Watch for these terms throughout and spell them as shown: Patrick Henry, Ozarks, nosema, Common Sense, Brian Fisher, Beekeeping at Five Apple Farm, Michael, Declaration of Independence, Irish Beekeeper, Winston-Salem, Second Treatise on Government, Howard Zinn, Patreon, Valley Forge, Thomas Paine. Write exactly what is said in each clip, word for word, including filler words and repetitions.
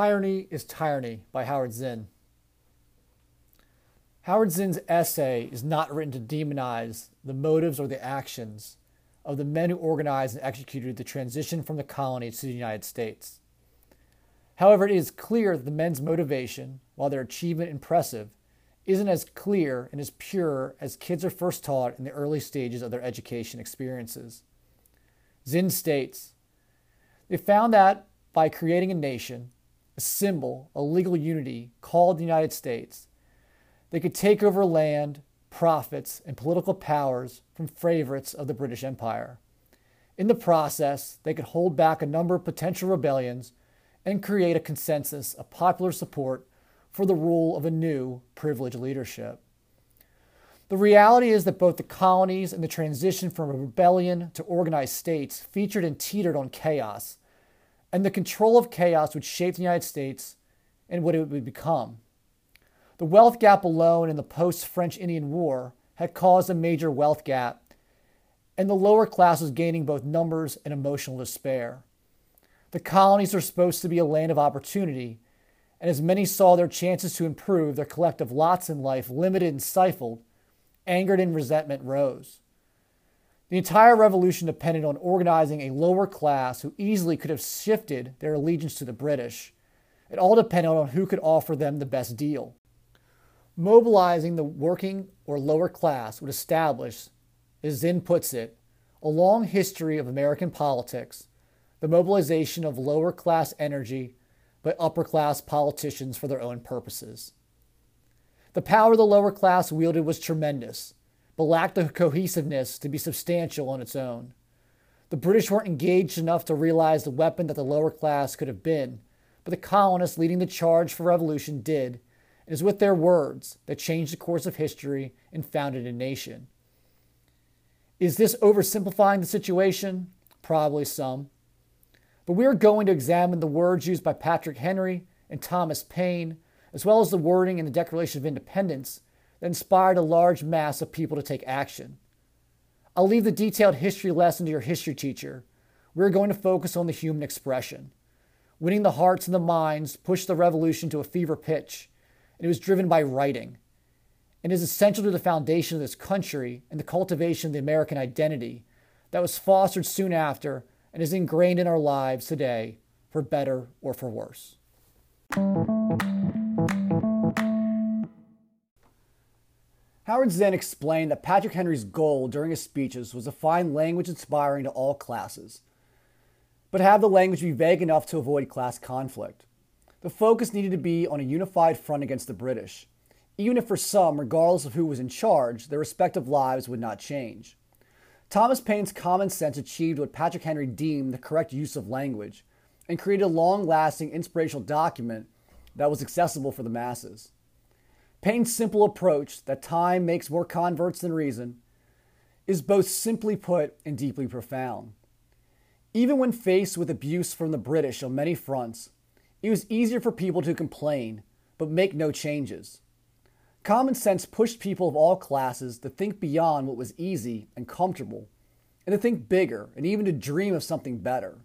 Irony is Tyranny by Howard Zinn. Howard Zinn's essay is not written to demonize the motives or the actions of the men who organized and executed the transition from the colonies to the United States. However, it is clear that the men's motivation, while their achievement impressive, isn't as clear and as pure as kids are first taught in the early stages of their education experiences. Zinn states, "They found that by creating a nation, a symbol, a legal unity called the United States, they could take over land, profits, and political powers from favorites of the British Empire. In the process, they could hold back a number of potential rebellions and create a consensus of popular support for the rule of a new, privileged leadership. The reality is that both the colonies and the transition from a rebellion to organized states featured and teetered on chaos, and the control of chaos would shape the United States and what it would become. The wealth gap alone in the post-French Indian War had caused a major wealth gap, and the lower class was gaining both numbers and emotional despair. The colonies are supposed to be a land of opportunity, and as many saw their chances to improve their collective lots in life limited and stifled, angered and resentment rose. The entire revolution depended on organizing a lower class who easily could have shifted their allegiance to the British. It all depended on who could offer them the best deal. Mobilizing the working or lower class would establish, as Zinn puts it, a long history of American politics, the mobilization of lower class energy by upper class politicians for their own purposes. The power the lower class wielded was tremendous, but lacked the cohesiveness to be substantial on its own. The British weren't engaged enough to realize the weapon that the lower class could have been, but the colonists leading the charge for revolution did. It is with their words that changed the course of history and founded a nation." Is this oversimplifying the situation? Probably some. But we are going to examine the words used by Patrick Henry and Thomas Paine, as well as the wording in the Declaration of Independence that inspired a large mass of people to take action. I'll leave the detailed history lesson to your history teacher. We're going to focus on the human expression. Winning the hearts and the minds pushed the revolution to a fever pitch. It was driven by writing, and is essential to the foundation of this country and the cultivation of the American identity that was fostered soon after and is ingrained in our lives today, for better or for worse. Howard Zinn explained that Patrick Henry's goal during his speeches was to find language inspiring to all classes, but have the language be vague enough to avoid class conflict. The focus needed to be on a unified front against the British, even if for some, regardless of who was in charge, their respective lives would not change. Thomas Paine's Common Sense achieved what Patrick Henry deemed the correct use of language and created a long-lasting inspirational document that was accessible for the masses. Paine's simple approach, that time makes more converts than reason, is both simply put and deeply profound. Even when faced with abuse from the British on many fronts, it was easier for people to complain, but make no changes. Common sense pushed people of all classes to think beyond what was easy and comfortable, and to think bigger and even to dream of something better.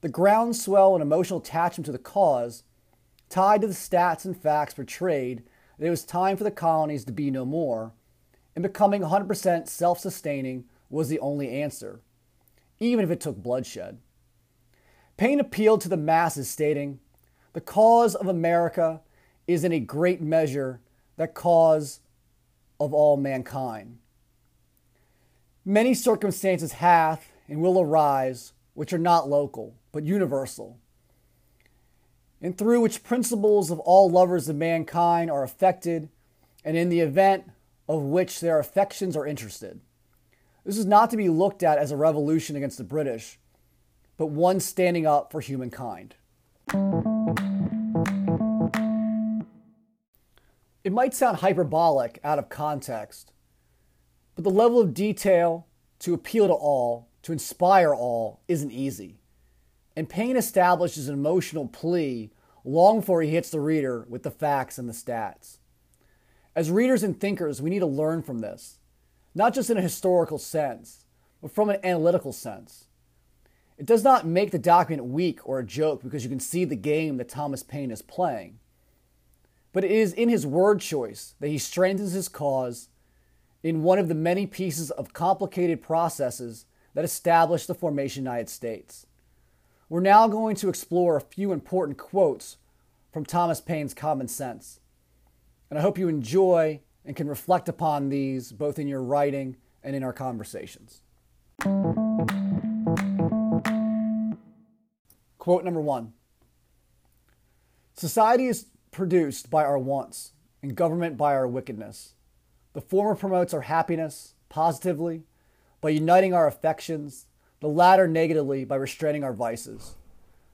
The groundswell and emotional attachment to the cause, tied to the stats and facts portrayed that it was time for the colonies to be no more, and becoming one hundred percent self-sustaining was the only answer, even if it took bloodshed. Paine appealed to the masses, stating, "The cause of America is in a great measure the cause of all mankind. Many circumstances have and will arise which are not local, but universal, and through which principles of all lovers of mankind are affected, and in the event of which their affections are interested. This is not to be looked at as a revolution against the British, but one standing up for humankind." It might sound hyperbolic out of context, but the level of detail to appeal to all, to inspire all, isn't easy. And Paine establishes an emotional plea long before he hits the reader with the facts and the stats. As readers and thinkers, we need to learn from this, not just in a historical sense, but from an analytical sense. It does not make the document weak or a joke because you can see the game that Thomas Paine is playing. But it is in his word choice that he strengthens his cause in one of the many pieces of complicated processes that established the formation of the United States. We're now going to explore a few important quotes from Thomas Paine's Common Sense. And I hope you enjoy and can reflect upon these both in your writing and in our conversations. Quote number one. Society is produced by our wants and government by our wickedness. The former promotes our happiness positively by uniting our affections, the latter negatively by restraining our vices.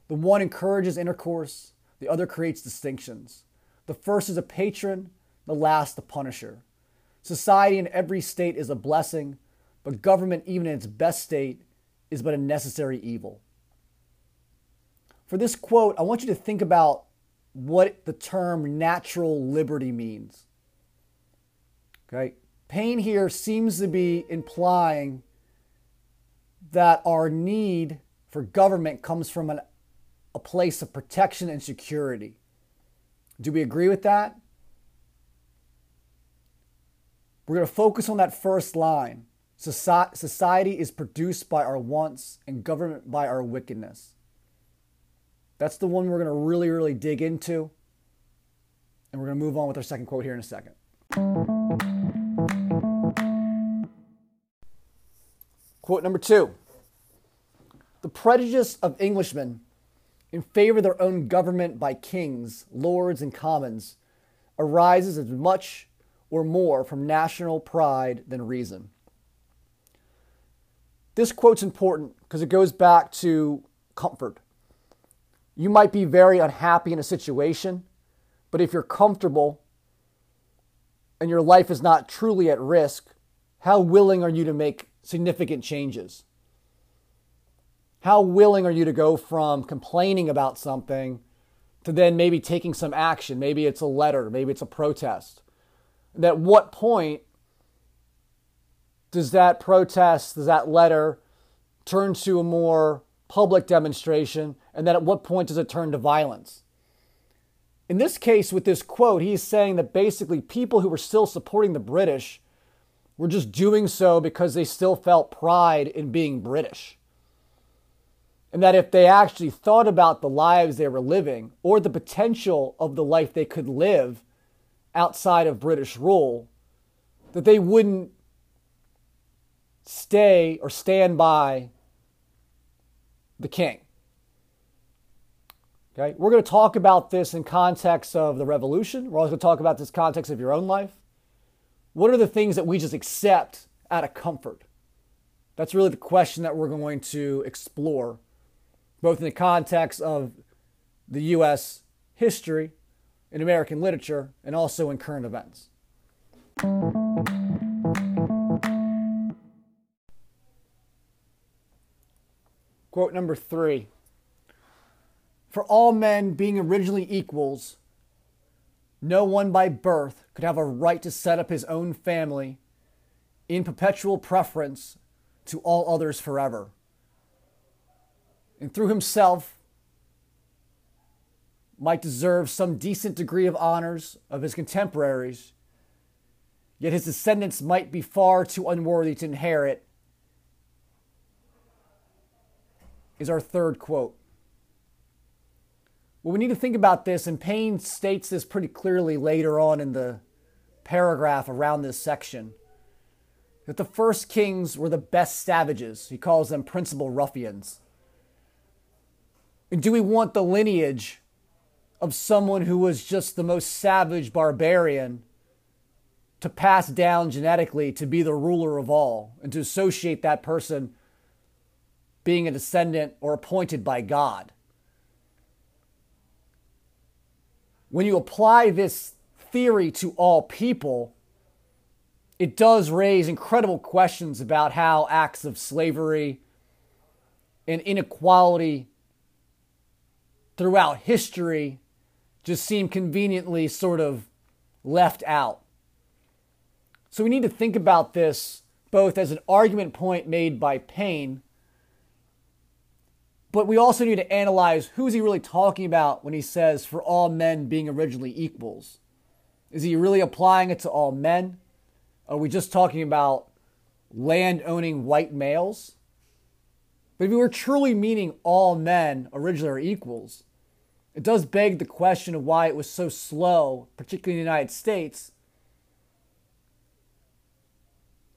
The one encourages intercourse, the other creates distinctions. The first is a patron, the last the punisher. Society in every state is a blessing, but government, even in its best state, is but a necessary evil. For this quote, I want you to think about what the term natural liberty means. Okay? Paine here seems to be implying that our need for government comes from an, a place of protection and security. Do we agree with that? We're going to focus on that first line. Society is produced by our wants and government by our wickedness. That's the one we're going to really, really dig into. And we're going to move on with our second quote here in a second. Quote number two. The prejudice of Englishmen in favor of their own government by kings, lords, and commons arises as much or more from national pride than reason. This quote's important because it goes back to comfort. You might be very unhappy in a situation, but if you're comfortable and your life is not truly at risk, how willing are you to make significant changes? How willing are you to go from complaining about something to then maybe taking some action? Maybe it's a letter, maybe it's a protest. And at what point does that protest, does that letter turn to a more public demonstration? And then at what point does it turn to violence? In this case, with this quote, he's saying that basically people who were still supporting the British were just doing so because they still felt pride in being British. And that if they actually thought about the lives they were living or the potential of the life they could live outside of British rule, that they wouldn't stay or stand by the king. Okay? We're going to talk about this in context of the revolution. We're also going to talk about this context of your own life. What are the things that we just accept out of comfort? That's really the question that we're going to explore, both in the context of the U S history, in American literature, and also in current events. Quote number three. For all men being originally equals, no one by birth could have a right to set up his own family in perpetual preference to all others forever. And through himself might deserve some decent degree of honors of his contemporaries, yet his descendants might be far too unworthy to inherit, is our third quote. Well, we need to think about this, and Paine states this pretty clearly later on in the paragraph around this section, that the first kings were the best savages. He calls them principal ruffians. And do we want the lineage of someone who was just the most savage barbarian to pass down genetically to be the ruler of all, and to associate that person being a descendant or appointed by God? When you apply this theory to all people, it does raise incredible questions about how acts of slavery and inequality throughout history just seem conveniently sort of left out. So we need to think about this both as an argument point made by Paine But we also need to analyze who is he really talking about when he says, for all men being originally equals. Is he really applying it to all men? Are we just talking about land-owning white males? But if we were truly meaning all men originally are equals, it does beg the question of why it was so slow, particularly in the United States,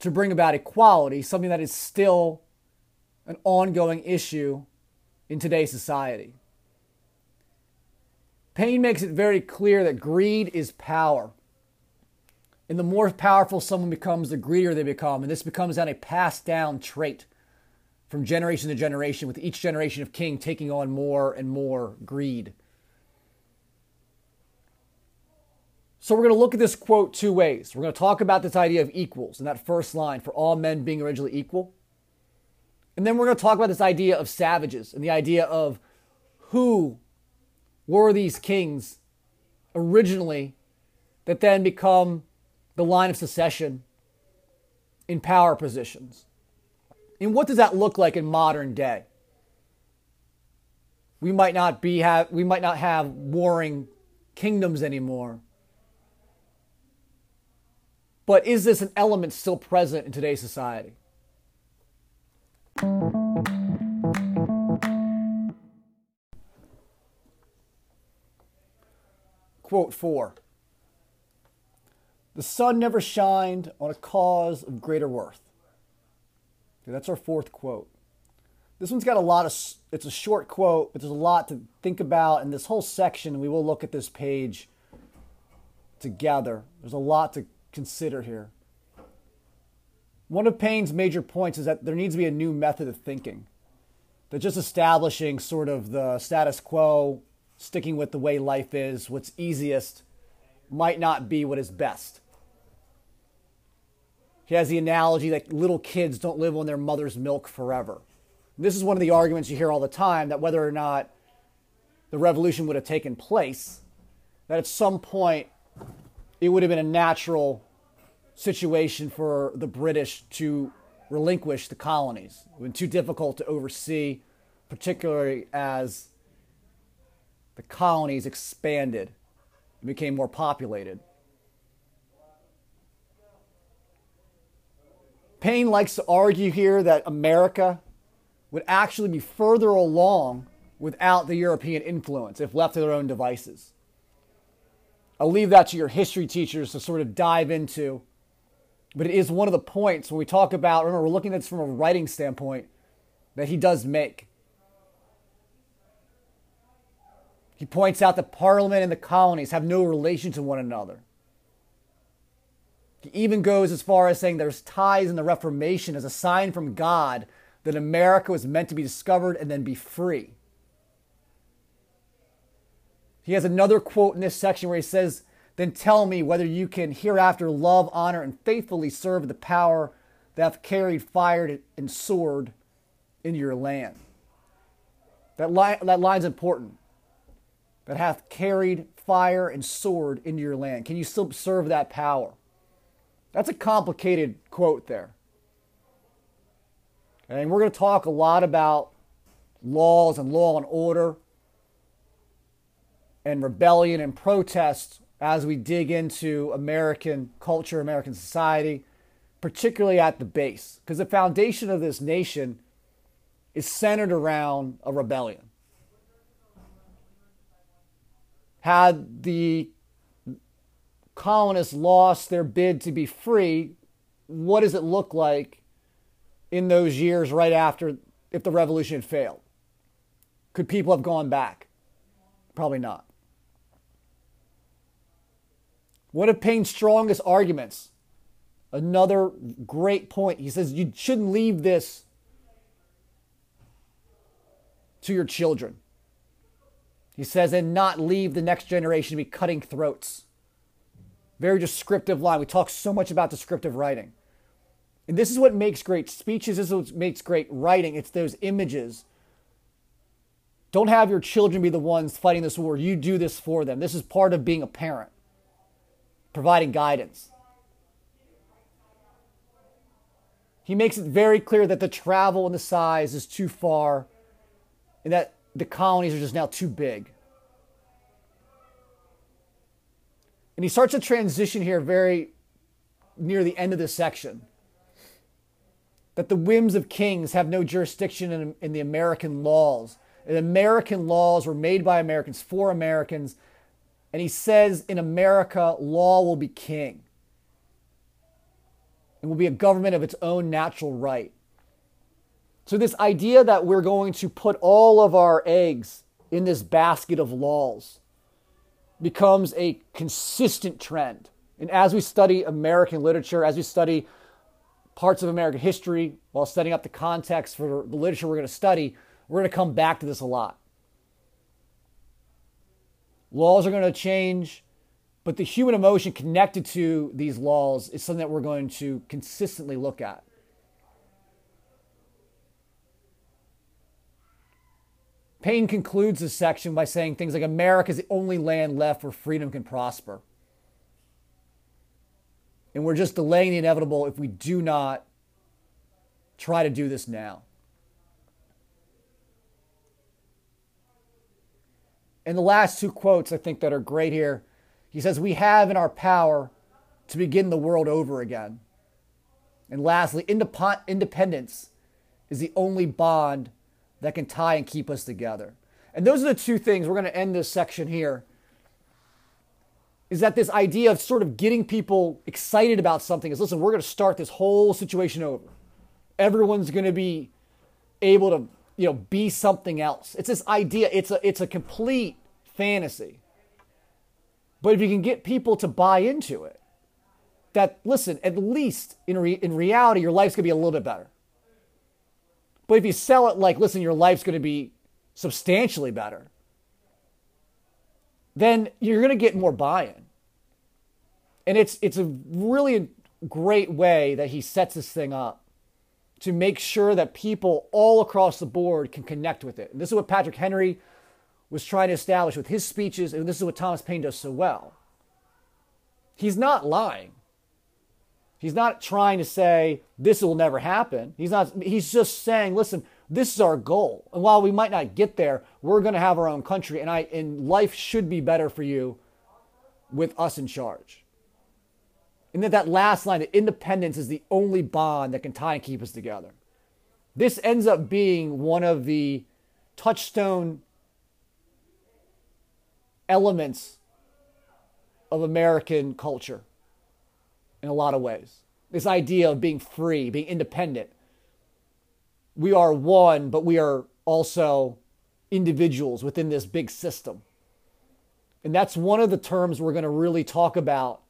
to bring about equality, something that is still an ongoing issue in today's society. Paine makes it very clear that greed is power. And the more powerful someone becomes, the greedier they become. And this becomes then a passed down trait from generation to generation, with each generation of king taking on more and more greed. So we're going to look at this quote two ways. We're going to talk about this idea of equals in that first line, for all men being originally equal. And then we're going to talk about this idea of savages and the idea of who were these kings originally that then become the line of succession in power positions. And what does that look like in modern day? We might not be have we might not have warring kingdoms anymore. But is this an element still present in today's society? Quote four. The sun never shined on a cause of greater worth. Okay, that's our fourth quote. This one's got a lot of, it's a short quote, but there's a lot to think about in this whole section. We will look at this page together. There's a lot to consider here. One of Paine's major points is that there needs to be a new method of thinking, that just establishing sort of the status quo, sticking with the way life is, what's easiest, might not be what is best. He has the analogy that little kids don't live on their mother's milk forever. This is one of the arguments you hear all the time, that whether or not the revolution would have taken place, that at some point it would have been a natural situation for the British to relinquish the colonies. It would have been too difficult to oversee, particularly as the colonies expanded and became more populated. Paine likes to argue here that America would actually be further along without the European influence if left to their own devices. I'll leave that to your history teachers to sort of dive into, but it is one of the points when we talk about, remember, we're looking at this from a writing standpoint, that he does make. He points out that Parliament and the colonies have no relation to one another. He even goes as far as saying there's ties in the Reformation as a sign from God that America was meant to be discovered and then be free. He has another quote in this section where he says, "Then tell me whether you can hereafter love, honor, and faithfully serve the power that hath carried fire and sword into your land." That, li- that line's important. That hath carried fire and sword into your land. Can you still serve that power? That's a complicated quote there. And we're going to talk a lot about laws and law and order and rebellion and protest as we dig into American culture, American society, particularly at the base. Because the foundation of this nation is centered around a rebellion. Had the colonists lost their bid to be free, what does it look like in those years right after if the revolution had failed? Could people have gone back? Probably not. One of Paine's strongest arguments, another great point, he says you shouldn't leave this to your children. He says, and not leave the next generation to be cutting throats. Very descriptive line. We talk so much about descriptive writing. And this is what makes great speeches. This is what makes great writing. It's those images. Don't have your children be the ones fighting this war. You do this for them. This is part of being a parent, providing guidance. He makes it very clear that the travel and the size is too far and that the colonies are just now too big. And he starts a transition here very near the end of this section, that the whims of kings have no jurisdiction in, in the American laws. And American laws were made by Americans for Americans. And he says in America, law will be king. It will be a government of its own natural right. So this idea that we're going to put all of our eggs in this basket of laws becomes a consistent trend. And as we study American literature, as we study parts of American history, while setting up the context for the literature we're going to study, we're going to come back to this a lot. Laws are going to change, but the human emotion connected to these laws is something that we're going to consistently look at. Paine concludes this section by saying things like, America is the only land left where freedom can prosper. And we're just delaying the inevitable if we do not try to do this now. And the last two quotes I think that are great here. He says, we have in our power to begin the world over again. And lastly, independence is the only bond that can tie and keep us together. And those are the two things. We're going to end this section here. Is that this idea of sort of getting people excited about something is, listen, we're going to start this whole situation over. Everyone's going to be able to, you know, be something else. It's this idea. It's a, it's a complete fantasy. But if you can get people to buy into it, that, listen, at least in, re- in reality, your life's going to be a little bit better. But if you sell it like, listen, your life's going to be substantially better, then you're going to get more buy-in. And it's it's a really great way that he sets this thing up to make sure that people all across the board can connect with it. And this is what Patrick Henry was trying to establish with his speeches, and this is what Thomas Paine does so well. He's not lying. He's not trying to say, this will never happen. He's not. He's just saying, listen, this is our goal. And while we might not get there, we're going to have our own country. And, I, and life should be better for you with us in charge. And then that last line, that independence is the only bond that can tie and keep us together. This ends up being one of the touchstone elements of American culture. In a lot of ways, this idea of being free, being independent. We are one, but we are also individuals within this big system. And that's one of the terms we're going to really talk about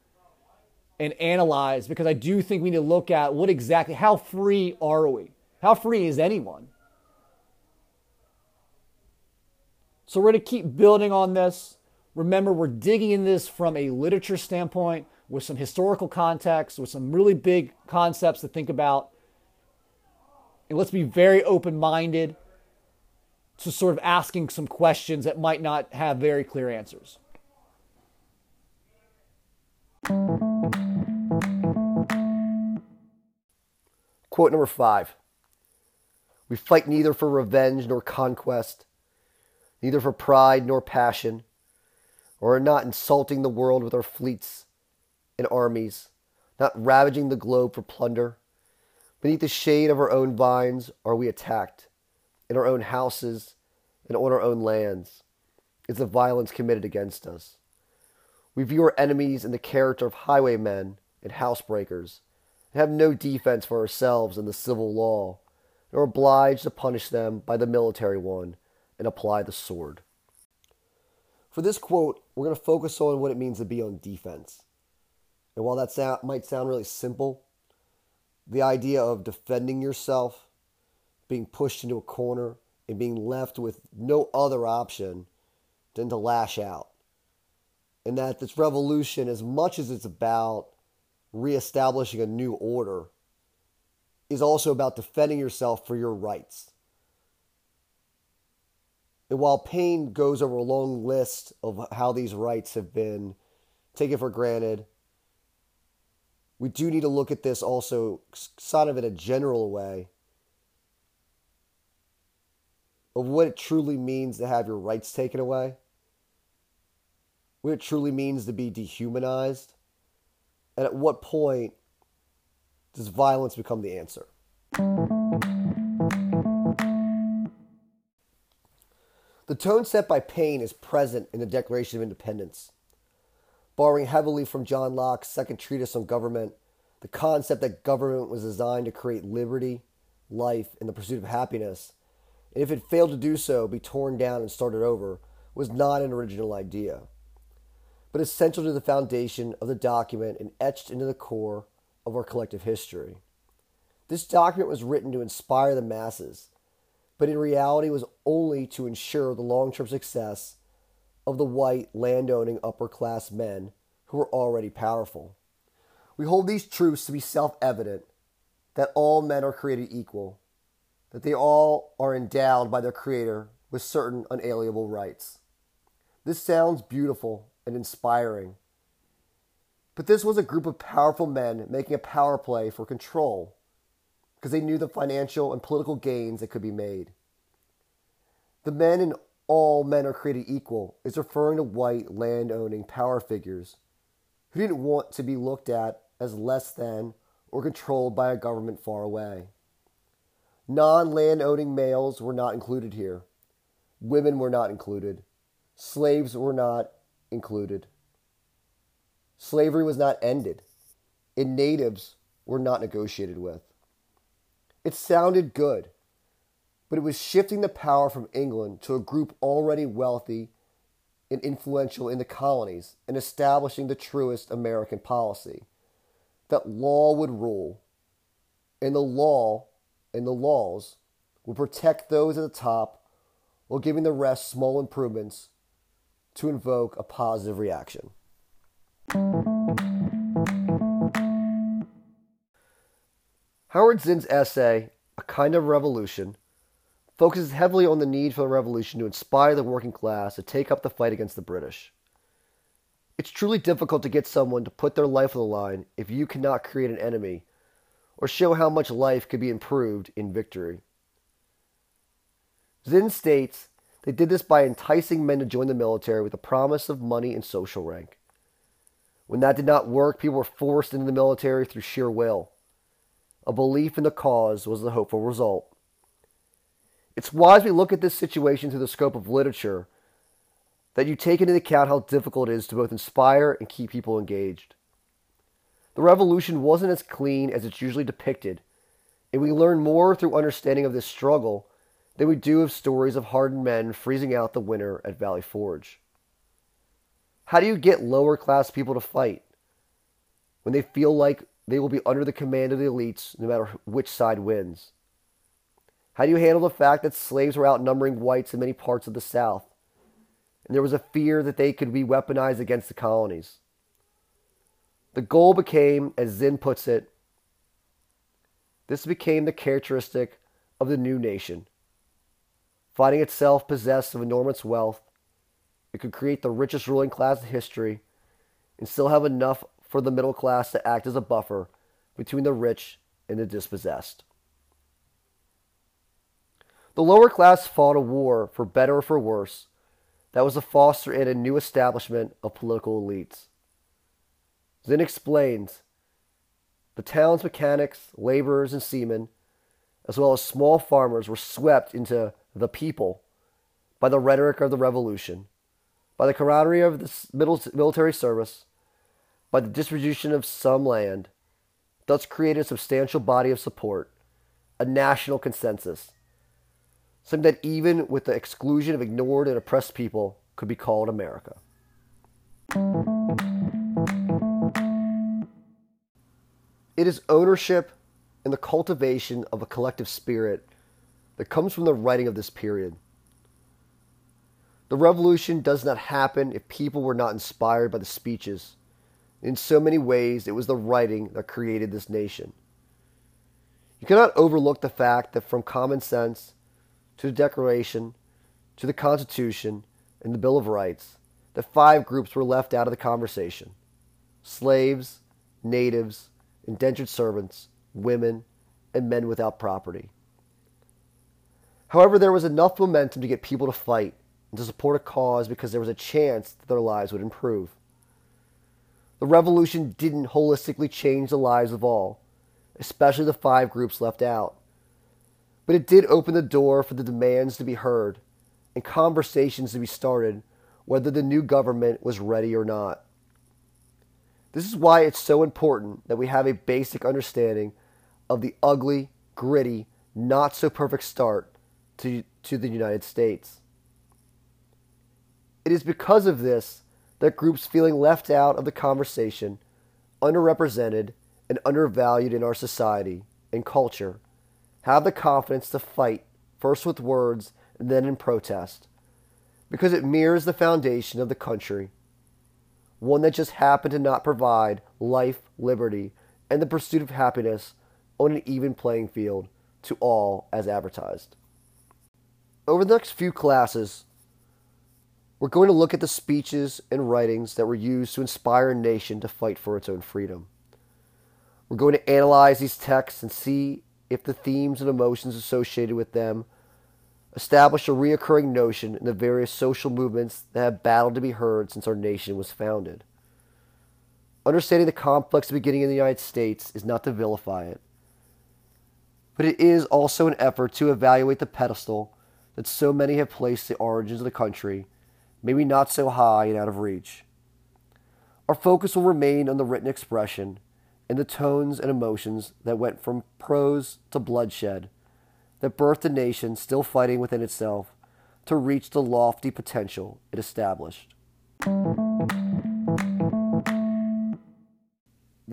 and analyze, because I do think we need to look at what exactly, how free are we? How free is anyone? So we're going to keep building on this. Remember, we're digging in this from a literature standpoint, with some historical context, with some really big concepts to think about. And let's be very open-minded to sort of asking some questions that might not have very clear answers. Quote number five. We fight neither for revenge nor conquest, neither for pride nor passion, or are not insulting the world with our fleets and armies, not ravaging the globe for plunder. Beneath the shade of our own vines are we attacked, in our own houses and on our own lands is the violence committed against us. We view our enemies in the character of highwaymen and housebreakers, and have no defense for ourselves in the civil law, and are obliged to punish them by the military one and apply the sword. For this quote, we're going to focus on what it means to be on defense. And while that sound, might sound really simple, the idea of defending yourself, being pushed into a corner, and being left with no other option than to lash out. And that this revolution, as much as it's about reestablishing a new order, is also about defending yourself for your rights. And while Paine goes over a long list of how these rights have been taken for granted, we do need to look at this also sort of in a general way of what it truly means to have your rights taken away, what it truly means to be dehumanized, and at what point does violence become the answer? The tone set by Paine is present in the Declaration of Independence. Borrowing heavily from John Locke's Second Treatise on Government, the concept that government was designed to create liberty, life, and the pursuit of happiness, and if it failed to do so, be torn down and started over, was not an original idea, but essential to the foundation of the document and etched into the core of our collective history. This document was written to inspire the masses, but in reality was only to ensure the long-term success of the white, land-owning, upper-class men who were already powerful. We hold these truths to be self-evident, that all men are created equal, that they all are endowed by their Creator with certain unalienable rights. This sounds beautiful and inspiring, but this was a group of powerful men making a power play for control, because they knew the financial and political gains that could be made. The men in all men are created equal is referring to white, land-owning power figures who didn't want to be looked at as less than or controlled by a government far away. Non-land-owning males were not included here. Women were not included. Slaves were not included. Slavery was not ended, and natives were not negotiated with. It sounded good, but it was shifting the power from England to a group already wealthy and influential in the colonies and establishing the truest American policy, that law would rule, and the law and the laws would protect those at the top while giving the rest small improvements to invoke a positive reaction. Howard Zinn's essay, A Kind of Revolution, focuses heavily on the need for the revolution to inspire the working class to take up the fight against the British. It's truly difficult to get someone to put their life on the line if you cannot create an enemy or show how much life could be improved in victory. Zinn states they did this by enticing men to join the military with the promise of money and social rank. When that did not work, people were forced into the military through sheer will. A belief in the cause was the hopeful result. It's wise we look at this situation through the scope of literature, that you take into account how difficult it is to both inspire and keep people engaged. The revolution wasn't as clean as it's usually depicted, and we learn more through understanding of this struggle than we do of stories of hardened men freezing out the winter at Valley Forge. How do you get lower-class people to fight when they feel like they will be under the command of the elites no matter which side wins? How do you handle the fact that slaves were outnumbering whites in many parts of the South, and there was a fear that they could be weaponized against the colonies? The goal became, as Zinn puts it, this became the characteristic of the new nation. Finding itself possessed of enormous wealth, it could create the richest ruling class in history and still have enough for the middle class to act as a buffer between the rich and the dispossessed. The lower class fought a war, for better or for worse, that was to foster in a new establishment of political elites. Zinn explains, the town's mechanics, laborers, and seamen, as well as small farmers, were swept into the people by the rhetoric of the revolution, by the camaraderie of the military service, by the distribution of some land, thus created a substantial body of support, a national consensus, something that even with the exclusion of ignored and oppressed people could be called America. It is ownership and the cultivation of a collective spirit that comes from the writing of this period. The revolution does not happen if people were not inspired by the speeches. In so many ways, it was the writing that created this nation. You cannot overlook the fact that from Common Sense to the Declaration, to the Constitution, and the Bill of Rights, the five groups were left out of the conversation. Slaves, natives, indentured servants, women, and men without property. However, there was enough momentum to get people to fight and to support a cause because there was a chance that their lives would improve. The revolution didn't holistically change the lives of all, especially the five groups left out. But it did open the door for the demands to be heard and conversations to be started whether the new government was ready or not. This is why it's so important that we have a basic understanding of the ugly, gritty, not-so-perfect start to, to the United States. It is because of this that groups feeling left out of the conversation, underrepresented, and undervalued in our society and culture, have the confidence to fight, first with words and then in protest, because it mirrors the foundation of the country, one that just happened to not provide life, liberty, and the pursuit of happiness on an even playing field to all as advertised. Over the next few classes, we're going to look at the speeches and writings that were used to inspire a nation to fight for its own freedom. We're going to analyze these texts and see if the themes and emotions associated with them establish a reoccurring notion in the various social movements that have battled to be heard since our nation was founded. Understanding the complex beginning in the United States is not to vilify it, but it is also an effort to evaluate the pedestal that so many have placed the origins of the country, maybe not so high and out of reach. Our focus will remain on the written expression and the tones and emotions that went from prose to bloodshed, that birthed a nation still fighting within itself to reach the lofty potential it established. We're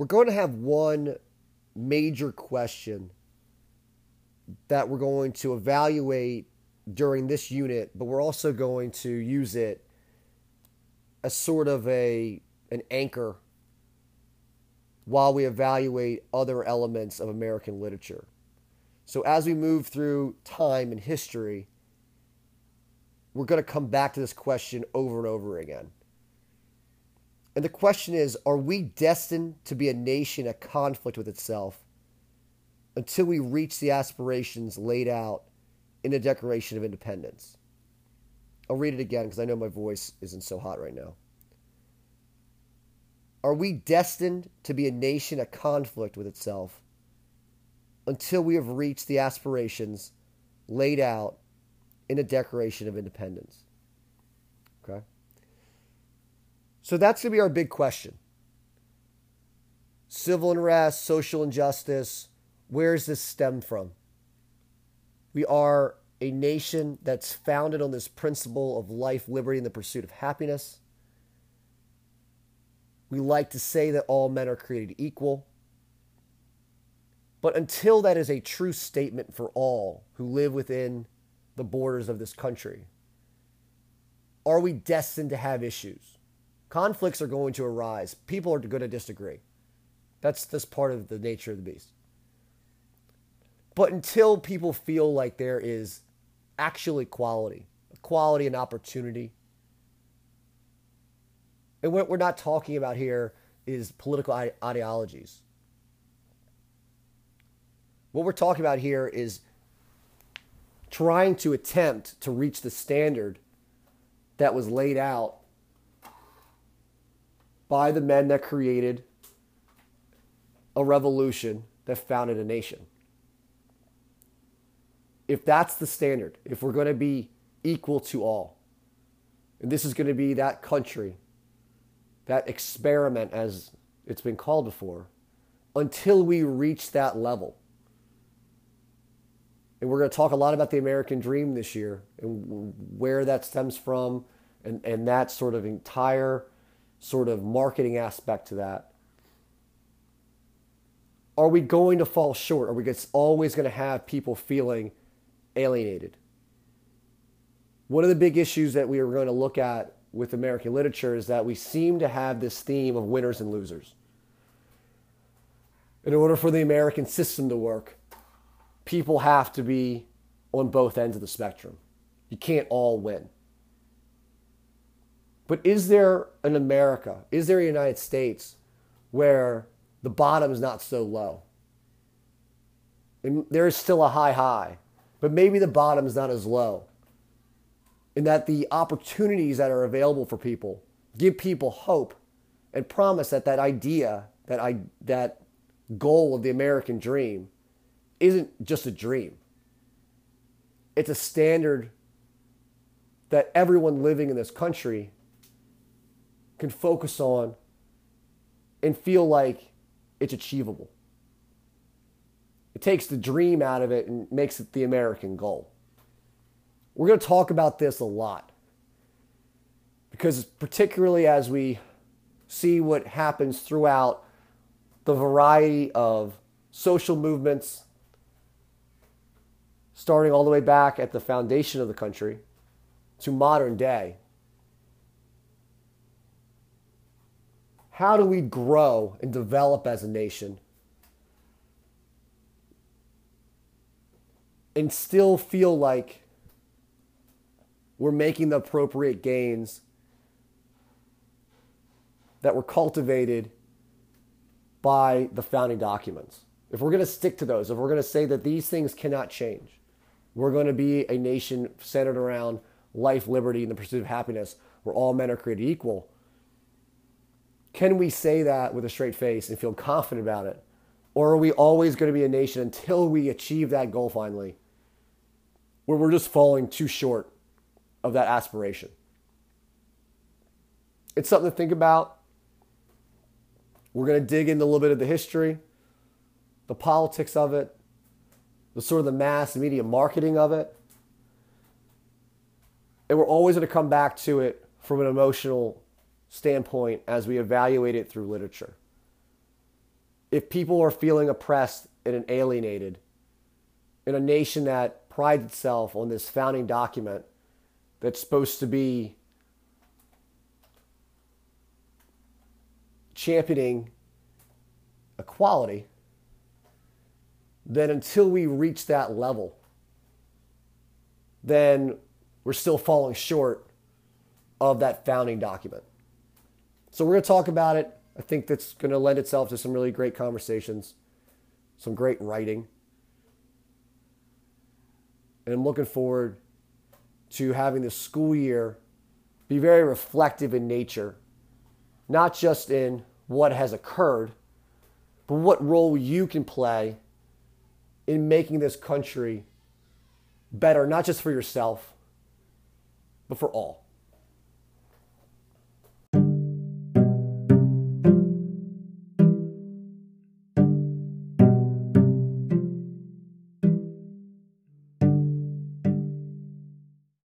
going to have one major question that we're going to evaluate during this unit, but we're also going to use it as sort of a an anchor while we evaluate other elements of American literature. So as we move through time and history, we're going to come back to this question over and over again. And the question is, are we destined to be a nation at conflict with itself until we reach the aspirations laid out in the Declaration of Independence? I'll read it again because I know my voice isn't so hot right now. Are we destined to be a nation at conflict with itself until we have reached the aspirations laid out in the Declaration of Independence? Okay? So that's going to be our big question. Civil unrest, social injustice, where does this stem from? We are a nation that's founded on this principle of life, liberty, and the pursuit of happiness. We like to say that all men are created equal. But until that is a true statement for all who live within the borders of this country, are we destined to have issues? Conflicts are going to arise. People are going to disagree. That's this part of the nature of the beast. But until people feel like there is actual equality, equality and opportunity, and what we're not talking about here is political ideologies. What we're talking about here is trying to attempt to reach the standard that was laid out by the men that created a revolution that founded a nation. If that's the standard, if we're going to be equal to all, and this is going to be that country, that experiment as it's been called before, until we reach that level. And we're going to talk a lot about the American dream this year and where that stems from and, and that sort of entire sort of marketing aspect to that. Are we going to fall short? Are we just always going to have people feeling alienated? One of the big issues that we are going to look at with American literature is that we seem to have this theme of winners and losers. In order for the American system to work, people have to be on both ends of the spectrum. You can't all win. But is there an America, is there a United States where the bottom is not so low? And there is still a high high, but maybe the bottom's not as low, and that the opportunities that are available for people give people hope and promise that that idea, that I, that goal of the American dream isn't just a dream. It's a standard that everyone living in this country can focus on and feel like it's achievable. It takes the dream out of it and makes it the American goal. We're going to talk about this a lot, because particularly as we see what happens throughout the variety of social movements, starting all the way back at the foundation of the country to modern day, how do we grow and develop as a nation and still feel like we're making the appropriate gains that were cultivated by the founding documents? If we're going to stick to those, if we're going to say that these things cannot change, we're going to be a nation centered around life, liberty, and the pursuit of happiness, where all men are created equal. Can we say that with a straight face and feel confident about it? Or are we always going to be a nation, until we achieve that goal finally, where we're just falling too short of that aspiration? It's something to think about. We're going to dig into a little bit of the history, the politics of it, the sort of the mass media marketing of it. And we're always going to come back to it from an emotional standpoint as we evaluate it through literature. If people are feeling oppressed and alienated in a nation that prides itself on this founding document that's supposed to be championing equality, then until we reach that level, then we're still falling short of that founding document. So we're going to talk about it. I think that's going to lend itself to some really great conversations, some great writing. And I'm looking forward to having this school year be very reflective in nature, not just in what has occurred, but what role you can play in making this country better, not just for yourself, but for all.